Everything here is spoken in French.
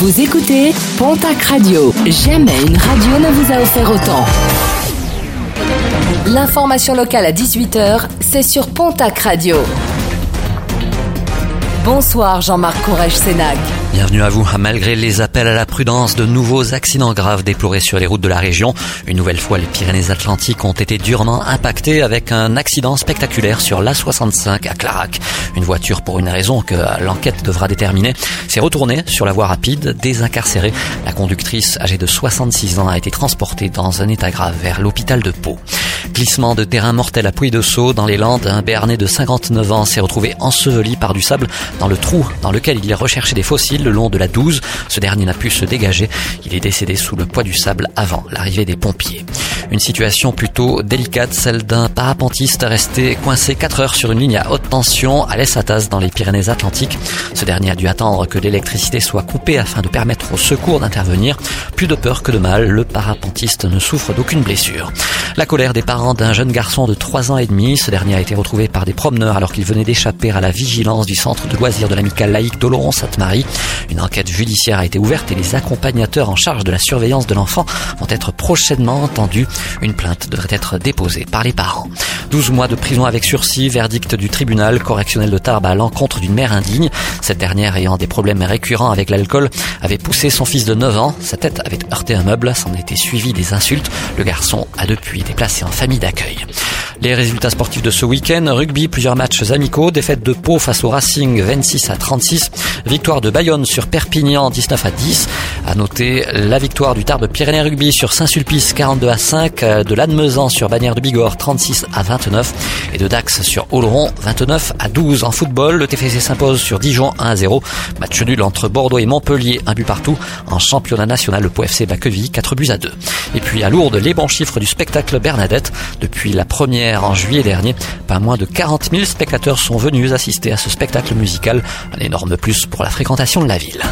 Vous écoutez Pontac Radio. Jamais une radio ne vous a offert autant. L'information locale à 18h, c'est sur Pontac Radio. Bonsoir Jean-Marc Courrèges-Senac. Bienvenue à vous. Malgré les appels à la prudence, de nouveaux accidents graves déplorés sur les routes de la région. Une nouvelle fois, les Pyrénées-Atlantiques ont été durement impactées avec un accident spectaculaire sur l'A65 à Clarac. Une voiture, pour une raison que l'enquête devra déterminer, s'est retournée sur la voie rapide, désincarcérée. La conductrice, âgée de 66 ans, a été transportée dans un état grave vers l'hôpital de Pau. Glissement de terrain mortel à Puy-de-Sceaux dans les Landes. Un Béarnais de 59 ans s'est retrouvé enseveli par du sable dans le trou dans lequel il recherchait des fossiles le long de la Douze. Ce dernier n'a pu se dégager. Il est décédé sous le poids du sable avant l'arrivée des pompiers. Une situation plutôt délicate, celle d'un parapentiste resté coincé 4 heures sur une ligne à haute tension à Les Atasses dans les Pyrénées-Atlantiques. Ce dernier a dû attendre que l'électricité soit coupée afin de permettre aux secours d'intervenir. Plus de peur que de mal, le parapentiste ne souffre d'aucune blessure. La colère des parents d'un jeune garçon de 3 ans et demi. Ce dernier a été retrouvé par des promeneurs alors qu'il venait d'échapper à la vigilance du centre de loisirs de l'amicale laïque d'Auleron-Sainte-Marie. Une enquête judiciaire a été ouverte et les accompagnateurs en charge de la surveillance de l'enfant vont être prochainement entendus. Une plainte devrait être déposée par les parents. 12 mois de prison avec sursis, verdict du tribunal correctionnel de Tarbes à l'encontre d'une mère indigne. Cette dernière, ayant des problèmes récurrents avec l'alcool, avait poussé son fils de 9 ans. Sa tête avait heurté un meuble, s'en était suivi des insultes. Le garçon a depuis été placé en famille d'accueil. Les résultats sportifs de ce week-end: rugby, plusieurs matchs amicaux, défaite de Pau face au Racing 26-36, victoire de Bayonne sur Perpignan 19-10. À noter la victoire du Tarbes Pyrénées Rugby sur Saint-Sulpice 42-5, de Lannemezan sur Bagnères-de-Bigorre 36-29 et de Dax sur Auleron 29-12. En football, le TFC s'impose sur Dijon 1-0. Match nul entre Bordeaux et Montpellier, 1 but partout. En championnat national, le POFC Backevi 4-2. Et puis à Lourdes, les bons chiffres du spectacle Bernadette. Depuis la première en juillet dernier, pas moins de 40 000 spectateurs sont venus assister à ce spectacle musical. Un énorme plus pour la fréquentation de la ville.